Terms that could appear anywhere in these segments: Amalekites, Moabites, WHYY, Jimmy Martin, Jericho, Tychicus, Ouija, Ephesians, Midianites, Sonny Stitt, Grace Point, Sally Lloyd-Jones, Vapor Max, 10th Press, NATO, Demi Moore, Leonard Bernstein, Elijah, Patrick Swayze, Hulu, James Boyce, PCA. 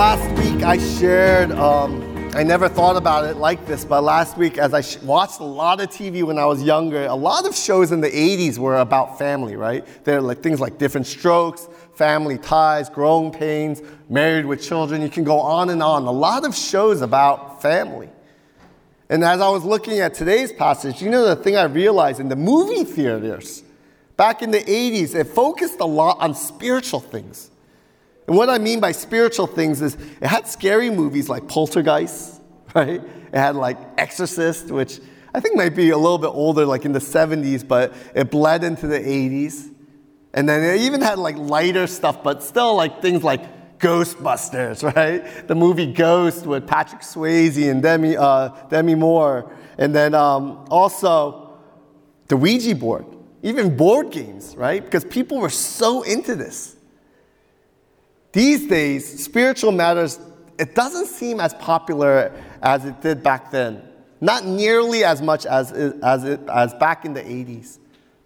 last week I shared, I never thought about it like this, but last week as I watched a lot of TV when I was younger, a lot of shows in the 80s were about family, right? They're like things like Different Strokes, Family Ties, Growing Pains, Married with Children. You can go on and on. A lot of shows about family. And as I was looking at today's passage, you know the thing I realized in the movie theaters, back in the 80s, it focused a lot on spiritual things. And what I mean by spiritual things is it had scary movies like Poltergeist, right? It had like Exorcist, which I think might be a little bit older, like in the 70s, but it bled into the 80s. And then it even had like lighter stuff, but still like things like Ghostbusters, right? The movie Ghost with Patrick Swayze and Demi Moore. And then also the Ouija board, even board games, right? Because people were so into this. These days, spiritual matters, it doesn't seem as popular as it did back then. Not nearly as much as back in the 80s.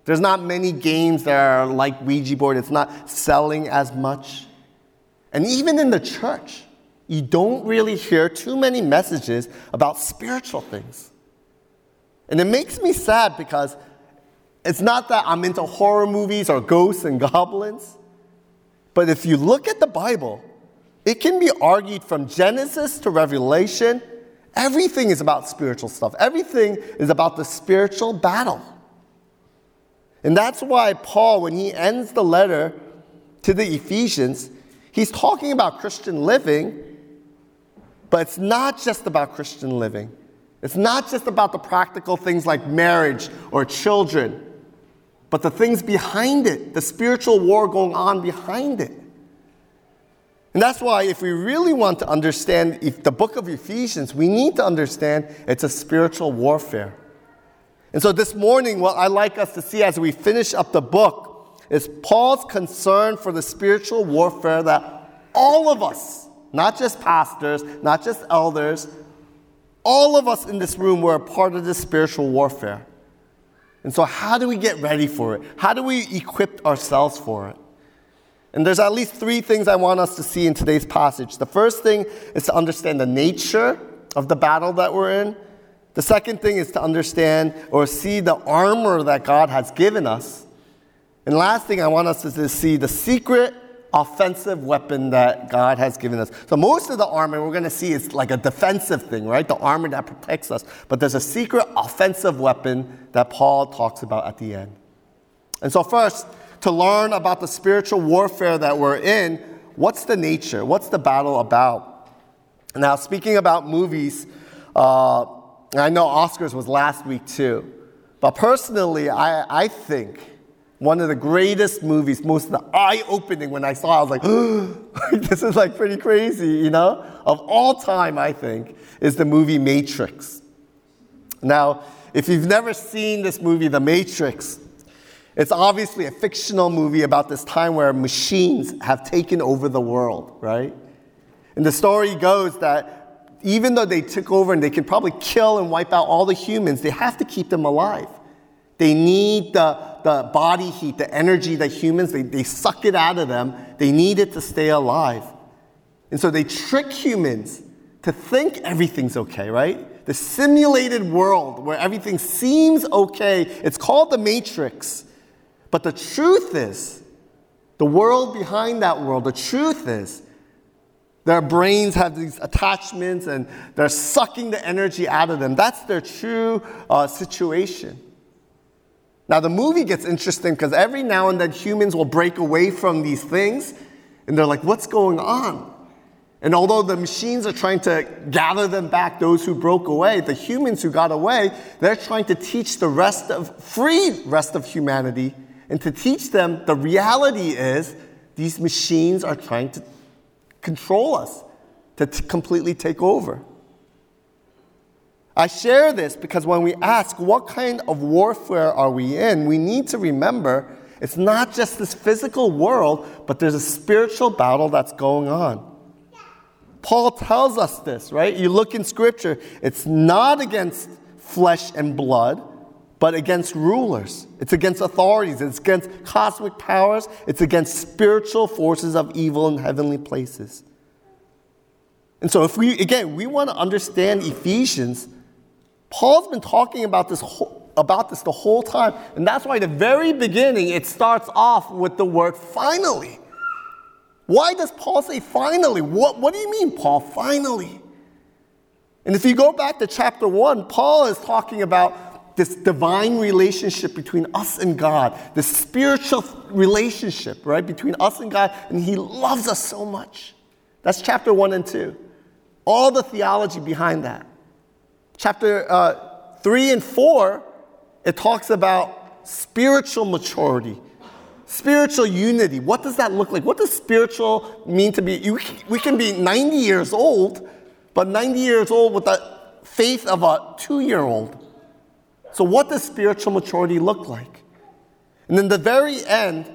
There's not many games that are like Ouija board. It's not selling as much. And even in the church, you don't really hear too many messages about spiritual things. And it makes me sad because it's not that I'm into horror movies or ghosts and goblins. But if you look at the Bible, it can be argued from Genesis to Revelation, everything is about spiritual stuff. Everything is about the spiritual battle. And that's why Paul, when he ends the letter to the Ephesians, he's talking about Christian living, but it's not just about Christian living. It's not just about the practical things like marriage or children, but the things behind it, the spiritual war going on behind it. And that's why if we really want to understand the book of Ephesians, we need to understand it's a spiritual warfare. And so this morning, what I'd like us to see as we finish up the book is Paul's concern for the spiritual warfare that all of us, not just pastors, not just elders, all of us in this room were a part of this spiritual warfare. And so how do we get ready for it? How do we equip ourselves for it? And there's at least three things I want us to see in today's passage. The first thing is to understand the nature of the battle that we're in. The second thing is to understand or see the armor that God has given us. And last thing I want us to see the secret offensive weapon that God has given us. So most of the armor we're going to see is like a defensive thing, right? The armor that protects us. But there's a secret offensive weapon that Paul talks about at the end. And so first, to learn about the spiritual warfare that we're in, what's the nature? What's the battle about? Now, speaking about movies, I know Oscars was last week too. But personally, I think one of the greatest movies, most of the eye-opening when I saw it, I was like, oh, this is like pretty crazy, you know? Of all time, I think, is the movie Matrix. Now, if you've never seen this movie, The Matrix, it's obviously a fictional movie about this time where machines have taken over the world, right? And the story goes that even though they took over and they can probably kill and wipe out all the humans, they have to keep them alive. They need the body heat, the energy that humans, they suck it out of them. They need it to stay alive. And so they trick humans to think everything's okay, right? The simulated world where everything seems okay. It's called the Matrix. But the truth is, the world behind that world, the truth is, their brains have these attachments and they're sucking the energy out of them. That's their true situation. Now, the movie gets interesting because every now and then humans will break away from these things, and they're like, what's going on? And although the machines are trying to gather them back, those who broke away, the humans who got away, they're trying to teach the rest of humanity, and to teach them the reality is these machines are trying to control us, to completely take over. I share this because when we ask what kind of warfare are we in, we need to remember it's not just this physical world, but there's a spiritual battle that's going on. Paul tells us this, right? You look in Scripture, it's not against flesh and blood, but against rulers. It's against authorities. It's against cosmic powers. It's against spiritual forces of evil in heavenly places. And so if we want to understand Ephesians, Paul's been talking about this the whole time. And that's why at the very beginning, it starts off with the word finally. Why does Paul say finally? What do you mean, Paul, finally? And if you go back to chapter 1, Paul is talking about this divine relationship between us and God, this spiritual relationship, right, between us and God, and he loves us so much. That's chapter 1 and 2. All the theology behind that. Chapter 3 and 4, it talks about spiritual maturity, spiritual unity. What does that look like? What does spiritual mean to be? We can be 90 years old, but 90 years old with the faith of a 2-year-old. So what does spiritual maturity look like? And in the very end,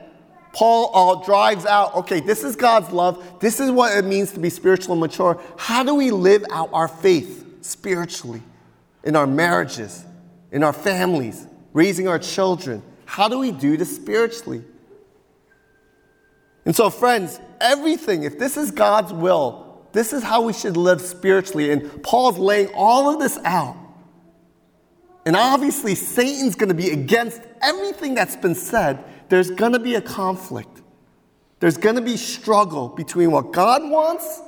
Paul drives out, okay, this is God's love. This is what it means to be spiritually mature. How do we live out our faith spiritually in our marriages, in our families, raising our children? How do we do this spiritually? And so, friends, everything, if this is God's will, this is how we should live spiritually. And Paul's laying all of this out. And obviously, Satan's going to be against everything that's been said. There's going to be a conflict. There's going to be struggle between what God wants,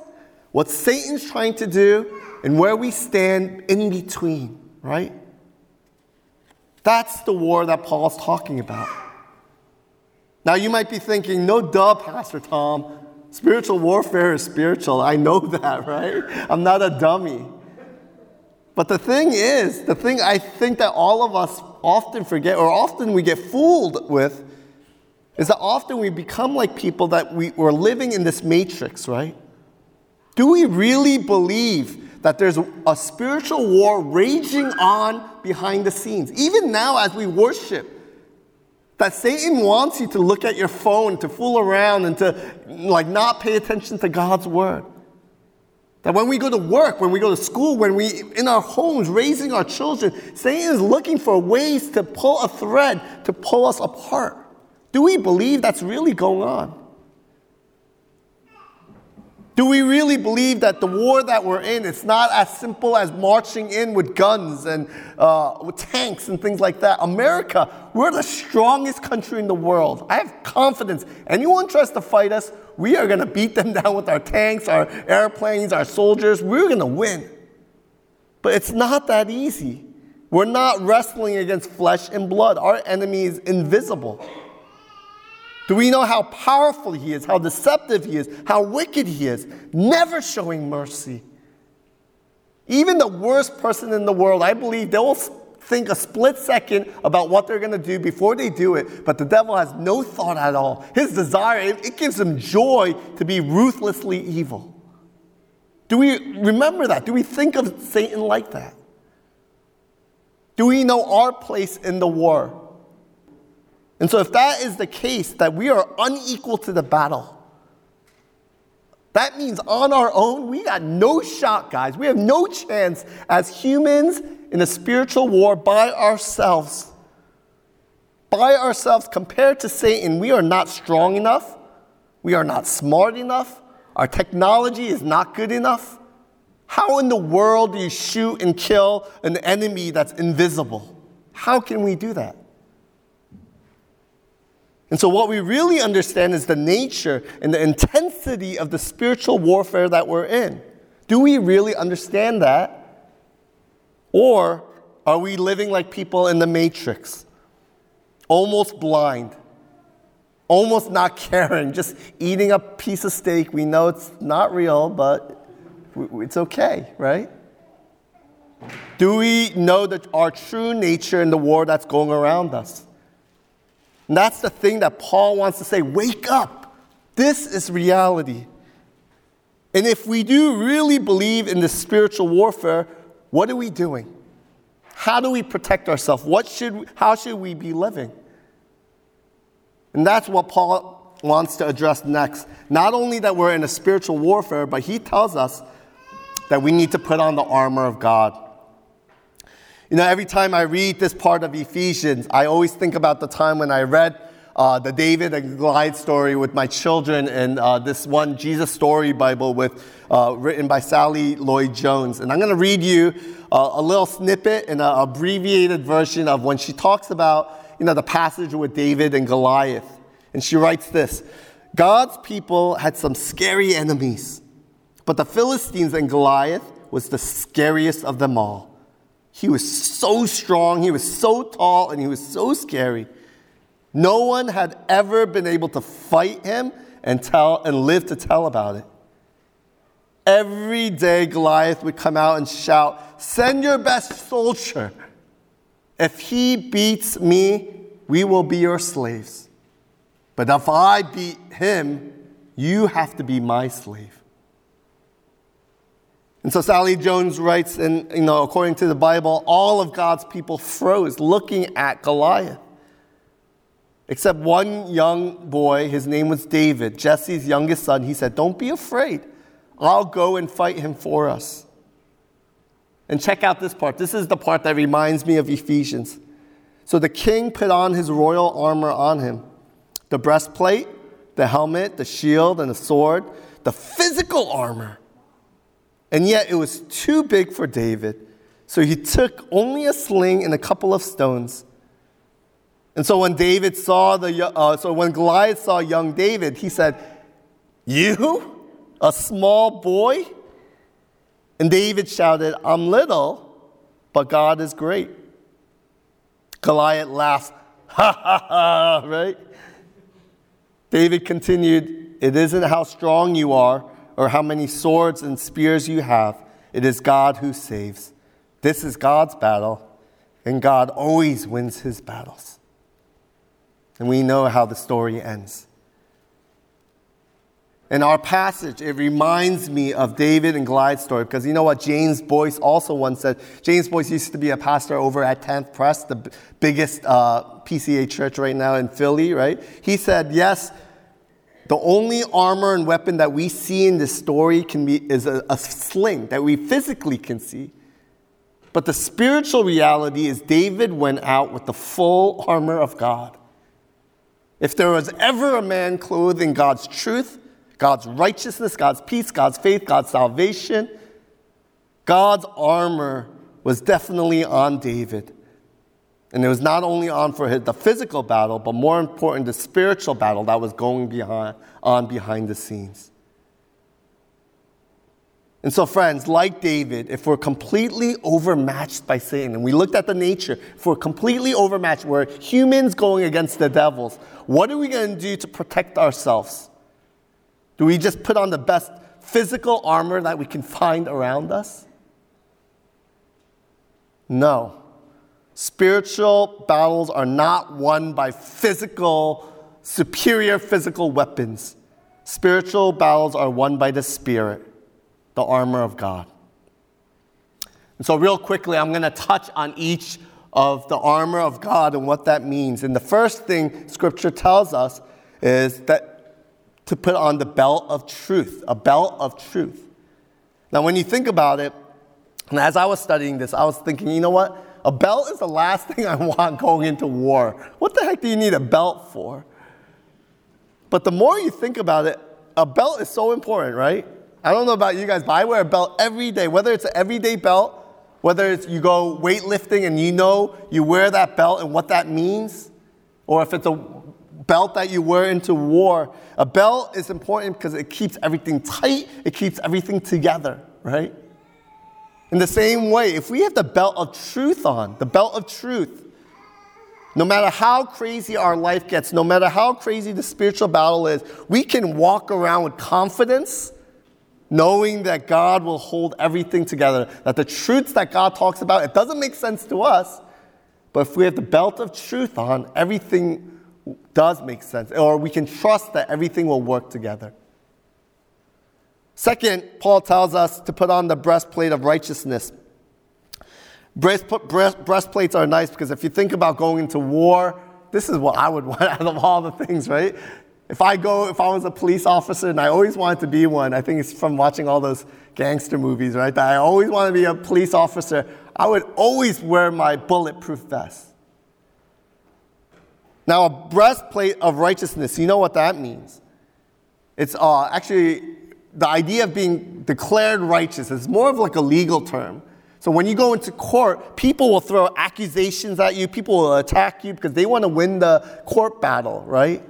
what Satan's trying to do, and where we stand in between, right? That's the war that Paul's talking about. Now, you might be thinking, no duh, Pastor Tom. Spiritual warfare is spiritual. I know that, right? I'm not a dummy. But the thing I think that all of us often forget, or often we get fooled with, is that often we become like people that we're living in this matrix, right? Do we really believe that there's a spiritual war raging on behind the scenes? Even now as we worship, that Satan wants you to look at your phone, to fool around, and to not pay attention to God's word. That when we go to work, when we go to school, when we in our homes raising our children, Satan is looking for ways to pull a thread to pull us apart. Do we believe that's really going on? Do we really believe that the war that we're in, it's not as simple as marching in with guns and with tanks and things like that? America, we're the strongest country in the world. I have confidence. Anyone tries to fight us, we are going to beat them down with our tanks, our airplanes, our soldiers. We're going to win. But it's not that easy. We're not wrestling against flesh and blood. Our enemy is invisible. Do we know how powerful he is, how deceptive he is, how wicked he is, never showing mercy? Even the worst person in the world, I believe they will think a split second about what they're going to do before they do it, but the devil has no thought at all. His desire, it gives him joy to be ruthlessly evil. Do we remember that? Do we think of Satan like that? Do we know our place in the war? And so if that is the case, that we are unequal to the battle, that means on our own, we got no shot, guys. We have no chance as humans in a spiritual war by ourselves. By ourselves, compared to Satan, we are not strong enough. We are not smart enough. Our technology is not good enough. How in the world do you shoot and kill an enemy that's invisible? How can we do that? And so what we really understand is the nature and the intensity of the spiritual warfare that we're in. Do we really understand that? Or are we living like people in the matrix? Almost blind. Almost not caring. Just eating a piece of steak. We know it's not real, but it's okay, right? Do we know that our true nature in the war that's going around us? And that's the thing that Paul wants to say, wake up. This is reality. And if we do really believe in this spiritual warfare, what are we doing? How do we protect ourselves? How should we be living? And that's what Paul wants to address next. Not only that we're in a spiritual warfare, but he tells us that we need to put on the armor of God. Every time I read this part of Ephesians, I always think about the time when I read the David and Goliath story with my children, and this one Jesus Story Bible with written by Sally Lloyd-Jones. And I'm going to read you a little snippet and an abbreviated version of when she talks about, you know, the passage with David and Goliath. And she writes this: God's people had some scary enemies, but the Philistines and Goliath was the scariest of them all. He was so strong, he was so tall, and he was so scary. No one had ever been able to fight him and live to tell about it. Every day Goliath would come out and shout, "Send your best soldier. If he beats me, we will be your slaves. But if I beat him, you have to be my slave." And so Sally Jones writes, and you know, according to the Bible, all of God's people froze looking at Goliath. Except one young boy, his name was David, Jesse's youngest son. He said, "Don't be afraid. I'll go and fight him for us." And check out this part. This is the part that reminds me of Ephesians. So the king put on his royal armor on him, the breastplate, the helmet, the shield, and the sword, the physical armor. And yet it was too big for David, so he took only a sling and a couple of stones. And so when Goliath saw young David, he said, "You, a small boy?" And David shouted, "I'm little, but God is great." Goliath laughed, "Ha ha ha," right? David continued, "It isn't how strong you are, or how many swords and spears you have. It is God who saves. This is God's battle, and God always wins his battles." And we know how the story ends. In our passage, it reminds me of David and Goliath's story, because you know what James Boyce also once said? James Boyce used to be a pastor over at 10th Press, the biggest PCA church right now in Philly, right? He said, yes, the only armor and weapon that we see in this story is a sling that we physically can see. But the spiritual reality is David went out with the full armor of God. If there was ever a man clothed in God's truth, God's righteousness, God's peace, God's faith, God's salvation, God's armor was definitely on David. And it was not only on for the physical battle, but more important, the spiritual battle that was going on behind the scenes. And so friends, like David, if we're completely overmatched by Satan, and we looked at the nature, if we're completely overmatched, we're humans going against the devils, what are we going to do to protect ourselves? Do we just put on the best physical armor that we can find around us? No. Spiritual battles are not won by superior physical weapons. Spiritual battles are won by the Spirit, the armor of God. And so real quickly, I'm going to touch on each of the armor of God and what that means. And the first thing Scripture tells us is that to put on the belt of truth, a belt of truth. Now, when you think about it, and as I was studying this, I was thinking, you know what? A belt is the last thing I want going into war. What the heck do you need a belt for? But the more you think about it, a belt is so important, right? I don't know about you guys, but I wear a belt every day, whether it's an everyday belt, whether it's you go weightlifting and you know you wear that belt and what that means, or if it's a belt that you wear into war. A belt is important because it keeps everything tight, it keeps everything together, right? In the same way, if we have the belt of truth on, the belt of truth, no matter how crazy our life gets, no matter how crazy the spiritual battle is, we can walk around with confidence, knowing that God will hold everything together, that the truths that God talks about, it doesn't make sense to us, but if we have the belt of truth on, everything does make sense, or we can trust that everything will work together. Second, Paul tells us to put on the breastplate of righteousness. Breastplates are nice because if you think about going into war, this is what I would want out of all the things, right? If I was a police officer, and I always wanted to be one, I think it's from watching all those gangster movies, right? That I always wanted to be a police officer. I would always wear my bulletproof vest. Now, a breastplate of righteousness, you know what that means. It's actually the idea of being declared righteous. It's more of like a legal term. So when you go into court, people will throw accusations at you. People will attack you because they want to win the court battle, right?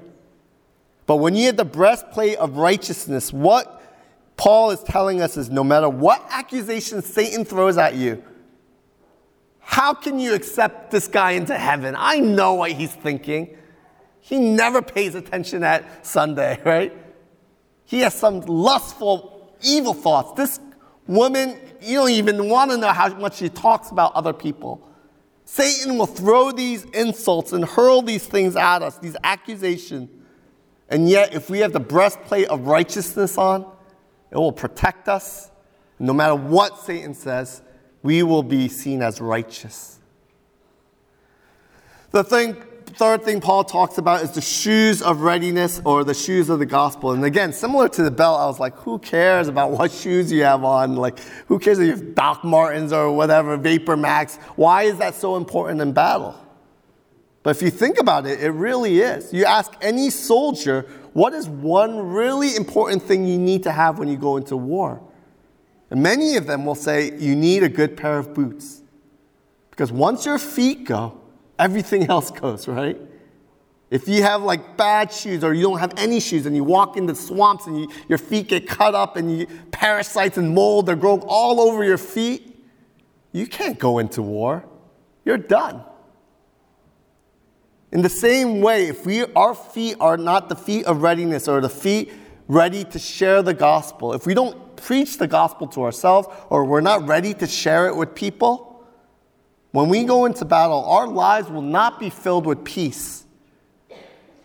But when you have the breastplate of righteousness, what Paul is telling us is no matter what accusations Satan throws at you, how can you accept this guy into heaven? I know what he's thinking. He never pays attention at Sunday, right? He has some lustful, evil thoughts. This woman, you don't even want to know how much she talks about other people. Satan will throw these insults and hurl these things at us, these accusations. And yet, if we have the breastplate of righteousness on, it will protect us. No matter what Satan says, we will be seen as righteous. The third thing Paul talks about is the shoes of readiness, or the shoes of the gospel. And again, similar to the belt, I was like, who cares about what shoes you have on? Like, who cares if you have Doc Martens or whatever, Vapor Max? Why is that so important in battle? But if you think about it, it really is. You ask any soldier, what is one really important thing you need to have when you go into war? And many of them will say, you need a good pair of boots. Because once your feet go, everything else goes, right? If you have like bad shoes, or you don't have any shoes, and you walk into swamps and your feet get cut up, and parasites and mold are growing all over your feet, you can't go into war. You're done. In the same way, if our feet are not the feet of readiness, or the feet ready to share the gospel, if we don't preach the gospel to ourselves, or we're not ready to share it with people, when we go into battle, our lives will not be filled with peace,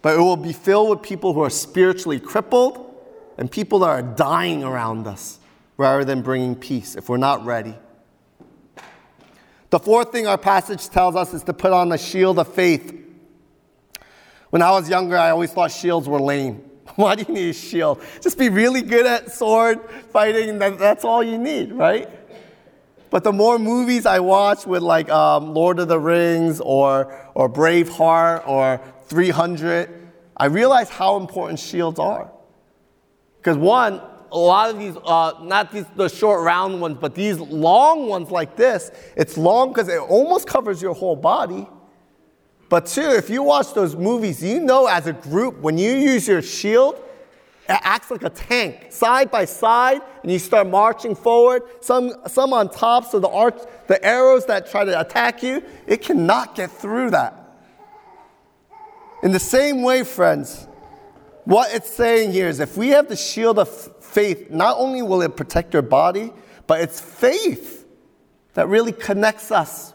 but it will be filled with people who are spiritually crippled and people that are dying around us, rather than bringing peace if we're not ready. The fourth thing our passage tells us is to put on the shield of faith. When I was younger, I always thought shields were lame. Why do you need a shield? Just be really good at sword fighting, that's all you need, right? But the more movies I watch with like Lord of the Rings or Braveheart or 300, I realize how important shields are. Because one, a lot of these, the short round ones, but these long ones like this, it's long because it almost covers your whole body. But two, if you watch those movies, you know as a group, when you use your shield, it acts like a tank, side by side, and you start marching forward, some on top, so the arrows that try to attack you, it cannot get through that. In the same way, friends, what it's saying here is if we have the shield of faith, not only will it protect your body, but it's faith that really connects us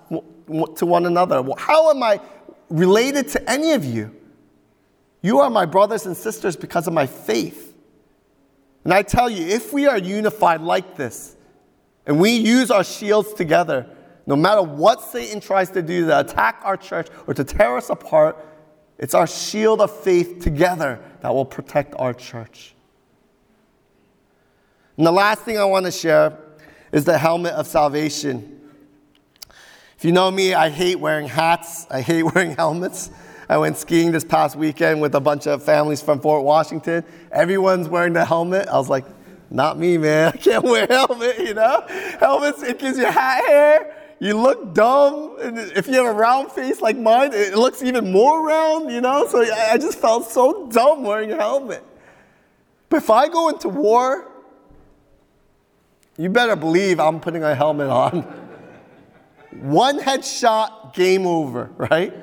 to one another. How am I related to any of you? You are my brothers and sisters because of my faith. And I tell you, if we are unified like this, and we use our shields together, no matter what Satan tries to do to attack our church or to tear us apart, it's our shield of faith together that will protect our church. And the last thing I want to share is the helmet of salvation. If you know me, I hate wearing hats. I hate wearing helmets. I went skiing this past weekend with a bunch of families from Fort Washington. Everyone's wearing the helmet. I was like, not me, man. I can't wear a helmet, you know? Helmets, it gives you hat hair. You look dumb. And if you have a round face like mine, it looks even more round, you know? So I just felt so dumb wearing a helmet. But if I go into war, you better believe I'm putting a helmet on. One headshot, game over, right?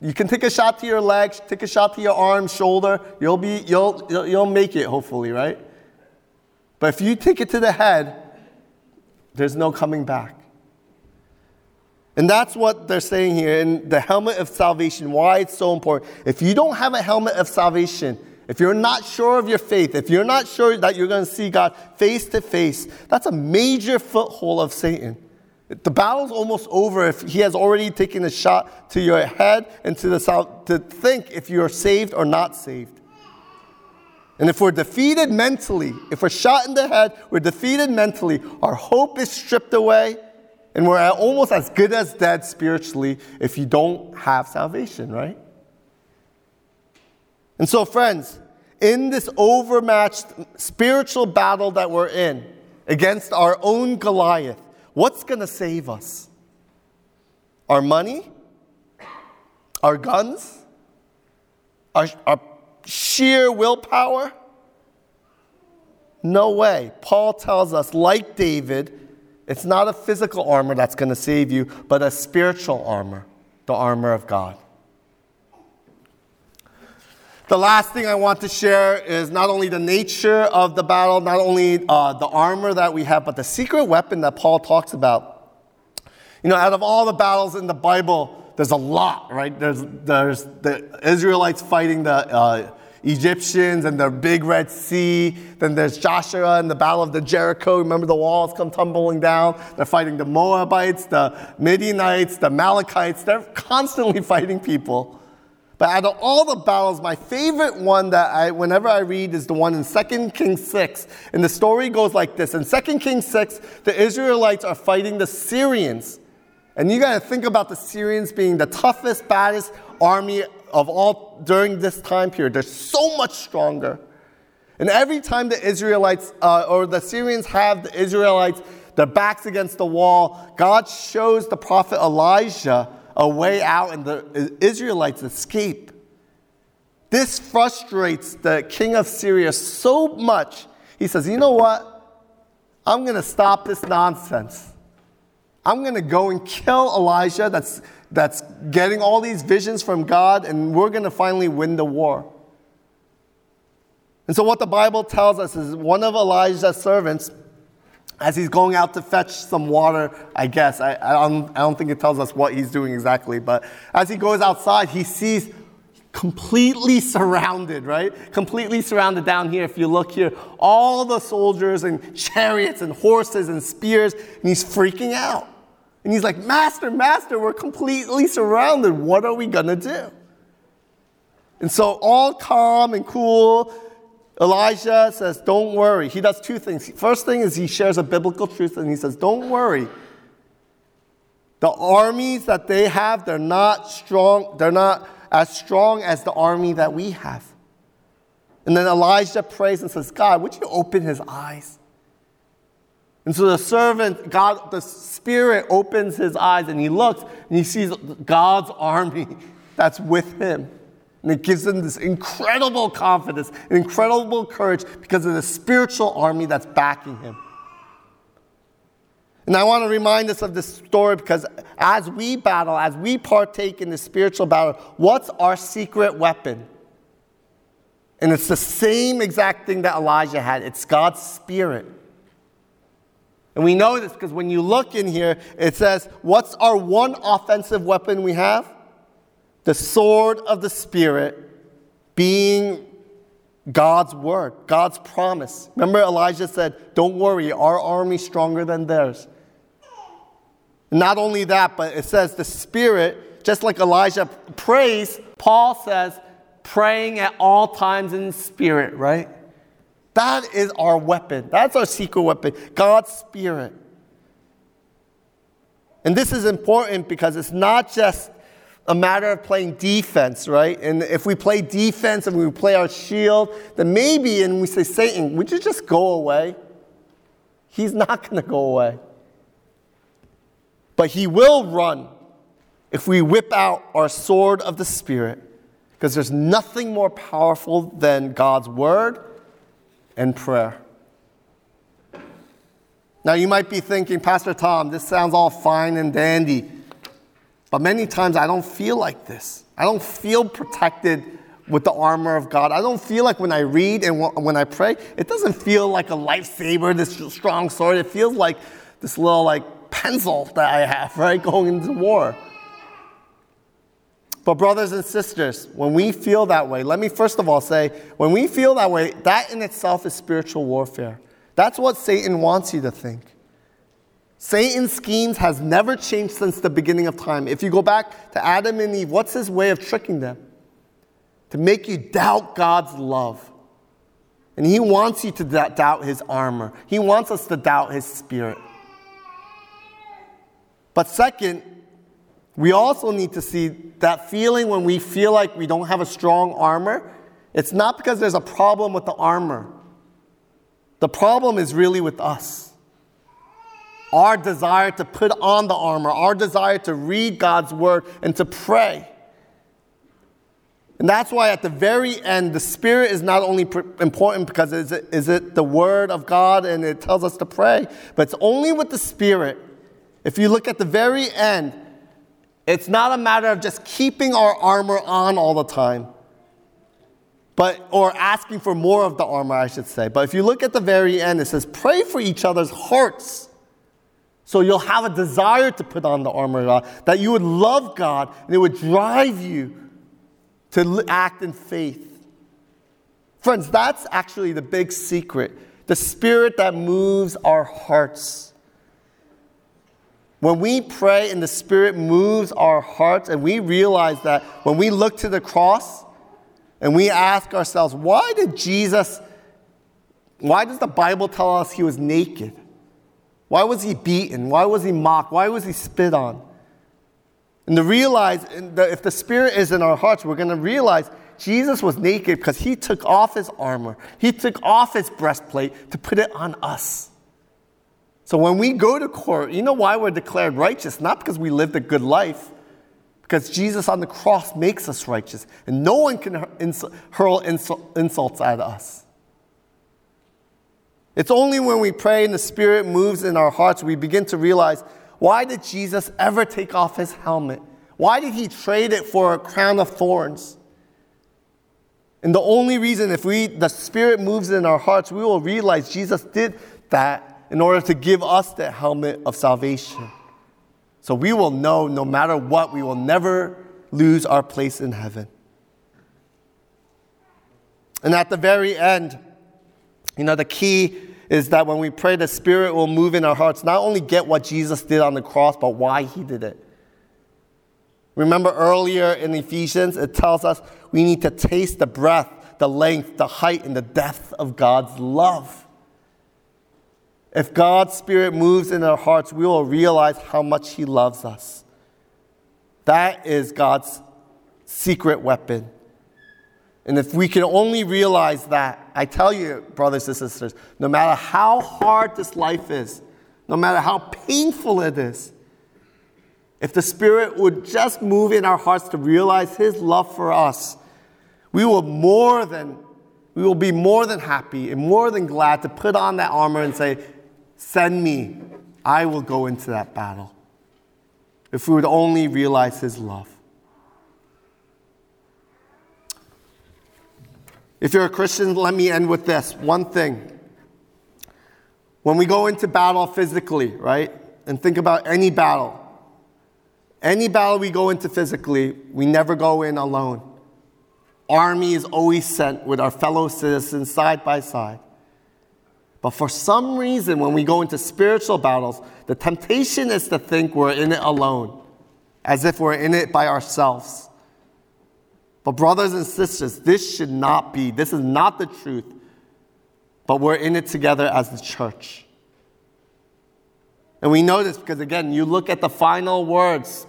You can take a shot to your legs, take a shot to your arm, shoulder. You'll make it, hopefully, right? But if you take it to the head, there's no coming back. And that's what they're saying here in the helmet of salvation, why it's so important. If you don't have a helmet of salvation, if you're not sure of your faith, if you're not sure that you're going to see God face to face, that's a major foothold of Satan. The battle's almost over if he has already taken a shot to your head and to the south to think if you are saved or not saved. And if we're defeated mentally, if we're shot in the head, we're defeated mentally, our hope is stripped away, and we're almost as good as dead spiritually if you don't have salvation, right? And so, friends, in this overmatched spiritual battle that we're in against our own Goliath, what's going to save us? Our money? Our guns? Our sheer willpower? No way. Paul tells us, like David, it's not a physical armor that's going to save you, but a spiritual armor, the armor of God. The last thing I want to share is not only the nature of the battle, not only the armor that we have, but the secret weapon that Paul talks about. You know, out of all the battles in the Bible, there's a lot, right? There's the Israelites fighting the Egyptians and the big Red Sea. Then there's Joshua and the Battle of the Jericho. Remember, the walls come tumbling down. They're fighting the Moabites, the Midianites, the Amalekites. They're constantly fighting people. But out of all the battles, my favorite one that whenever I read is the one in 2 Kings 6. And the story goes like this. In 2 Kings 6, the Israelites are fighting the Syrians. And you got to think about the Syrians being the toughest, baddest army of all during this time period. They're so much stronger. And every time the Israelites or the Syrians have the Israelites, their backs against the wall, God shows the prophet Elijah a way out, and the Israelites escape. This frustrates the king of Syria so much. He says, you know what? I'm going to stop this nonsense. I'm going to go and kill Elijah that's getting all these visions from God, and we're going to finally win the war. And so what the Bible tells us is one of Elijah's servants, as he's going out to fetch some water, I guess. I don't think it tells us what he's doing exactly. But as he goes outside, he sees completely surrounded, right? Completely surrounded down here. If you look here, all the soldiers and chariots and horses and spears. And he's freaking out. And he's like, Master, we're completely surrounded. What are we going to do? And so all calm and cool, Elijah says, don't worry. He does two things. First thing is he shares a biblical truth, and he says, don't worry. The armies that they have, they're not strong. They're not as strong as the army that we have. And then Elijah prays and says, God, would you open his eyes? And so the servant, God, the Spirit opens his eyes, and he looks, and he sees God's army that's with him. And it gives them this incredible confidence, incredible courage because of the spiritual army that's backing him. And I want to remind us of this story because as we battle, as we partake in the spiritual battle, what's our secret weapon? And it's the same exact thing that Elijah had. It's God's Spirit. And we know this because when you look in here, it says, what's our one offensive weapon we have? The sword of the Spirit being God's word, God's promise. Remember, Elijah said, don't worry, our army's stronger than theirs. Not only that, but it says the Spirit, just like Elijah prays, Paul says, praying at all times in spirit, right? That is our weapon. That's our secret weapon, God's Spirit. And this is important because it's not just a matter of playing defense, right? And if we play defense and we play our shield, then maybe, and we say, Satan, would you just go away? He's not going to go away. But he will run if we whip out our sword of the Spirit, because there's nothing more powerful than God's word and prayer. Now, you might be thinking, Pastor Tom, this sounds all fine and dandy, but many times I don't feel like this. I don't feel protected with the armor of God. I don't feel like when I read and when I pray, it doesn't feel like a lifesaver, this strong sword. It feels like this little pencil that I have, right, going into war. But brothers and sisters, when we feel that way, let me first of all say, when we feel that way, that in itself is spiritual warfare. That's what Satan wants you to think. Satan's schemes has never changed since the beginning of time. If you go back to Adam and Eve, what's his way of tricking them? To make you doubt God's love. And he wants you to doubt his armor. He wants us to doubt his Spirit. But second, we also need to see that feeling when we feel like we don't have a strong armor It's not because there's a problem with the armor. The problem is really with us. Our desire to put on the armor, our desire to read God's word and to pray. And that's why at the very end, the Spirit is not only important because is it the word of God and it tells us to pray, but it's only with the Spirit. If you look at the very end, it's not a matter of just keeping our armor on all the time, or asking for more of the armor, I should say. But if you look at the very end, it says, pray for each other's hearts. So you'll have a desire to put on the armor of God, that you would love God, and it would drive you to act in faith. Friends, that's actually the big secret. The Spirit that moves our hearts. When we pray and the Spirit moves our hearts, and we realize that when we look to the cross and we ask ourselves, why does the Bible tell us he was naked? Why was he beaten? Why was he mocked? Why was he spit on? And to realize, if the Spirit is in our hearts, we're going to realize Jesus was naked because he took off his armor. He took off his breastplate to put it on us. So when we go to court, you know why we're declared righteous? Not because we lived a good life, because Jesus on the cross makes us righteous, and no one can hurl insults at us. It's only when we pray and the Spirit moves in our hearts we begin to realize, why did Jesus ever take off his helmet? Why did he trade it for a crown of thorns? And the only reason, the Spirit moves in our hearts, we will realize Jesus did that in order to give us the helmet of salvation. So we will know, no matter what, we will never lose our place in heaven. And at the very end, the key is that when we pray, the Spirit will move in our hearts, not only get what Jesus did on the cross, but why he did it. Remember earlier in Ephesians, it tells us we need to taste the breadth, the length, the height, and the depth of God's love. If God's Spirit moves in our hearts, we will realize how much he loves us. That is God's secret weapon. And if we can only realize that, I tell you, brothers and sisters, no matter how hard this life is, no matter how painful it is, if the Spirit would just move in our hearts to realize his love for us, we will be more than happy and more than glad to put on that armor and say, send me, I will go into that battle. If we would only realize his love. If you're a Christian, let me end with this one thing. When we go into battle physically, right? And think about any battle we go into physically, we never go in alone. Army is always sent with our fellow citizens side by side. But for some reason, when we go into spiritual battles, the temptation is to think we're in it alone, as if we're in it by ourselves. But brothers and sisters, this should not be. This is not the truth. But we're in it together as the church. And we know this because, again, you look at the final words,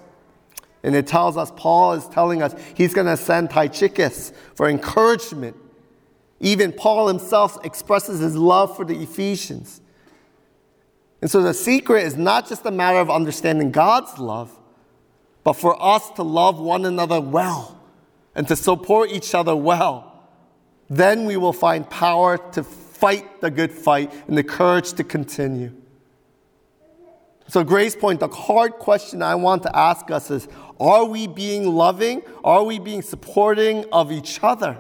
and it tells us, Paul is telling us, he's going to send Tychicus for encouragement. Even Paul himself expresses his love for the Ephesians. And so the secret is not just a matter of understanding God's love, but for us to love one another well and to support each other well. Then we will find power to fight the good fight and the courage to continue. So Grace Point, the hard question I want to ask us is, are we being loving? Are we being supporting of each other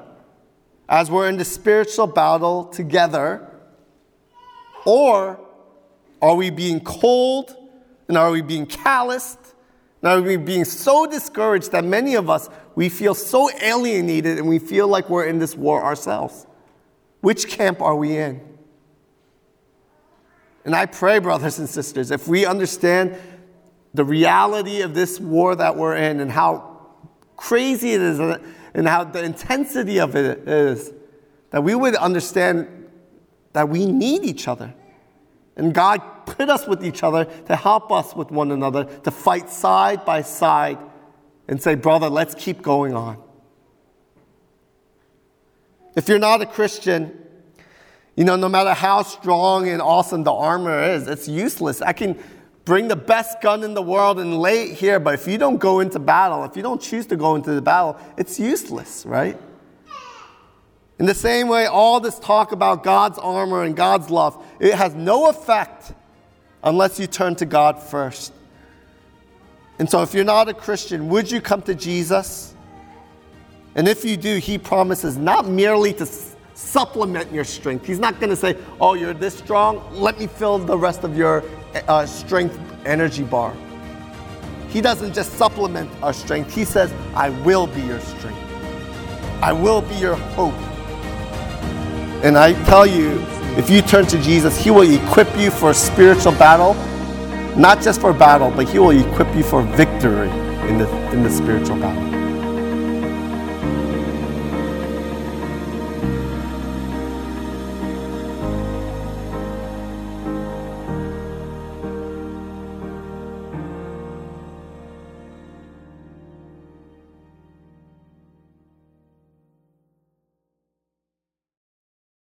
as we're in the spiritual battle together? Or are we being cold? And are we being calloused? And are we being so discouraged that many of us, we feel so alienated and we feel like we're in this war ourselves? Which camp are we in? And I pray, brothers and sisters, if we understand the reality of this war that we're in and how crazy it is and how the intensity of it is, that we would understand that we need each other. And God put us with each other to help us with one another, to fight side by side and say, brother, let's keep going on. If you're not a Christian, no matter how strong and awesome the armor is, it's useless. I can bring the best gun in the world and lay it here, but if you don't go into battle, if you don't choose to go into the battle, it's useless, right? In the same way, all this talk about God's armor and God's love, it has no effect unless you turn to God first. And so if you're not a Christian, would you come to Jesus? And if you do, he promises not merely to supplement your strength. He's not going to say, oh, you're this strong, let me fill the rest of your strength energy bar. He doesn't just supplement our strength. He says, I will be your strength. I will be your hope. And I tell you, if you turn to Jesus, he will equip you for spiritual battle. Not just for battle, but he will equip you for victory in the spiritual battle.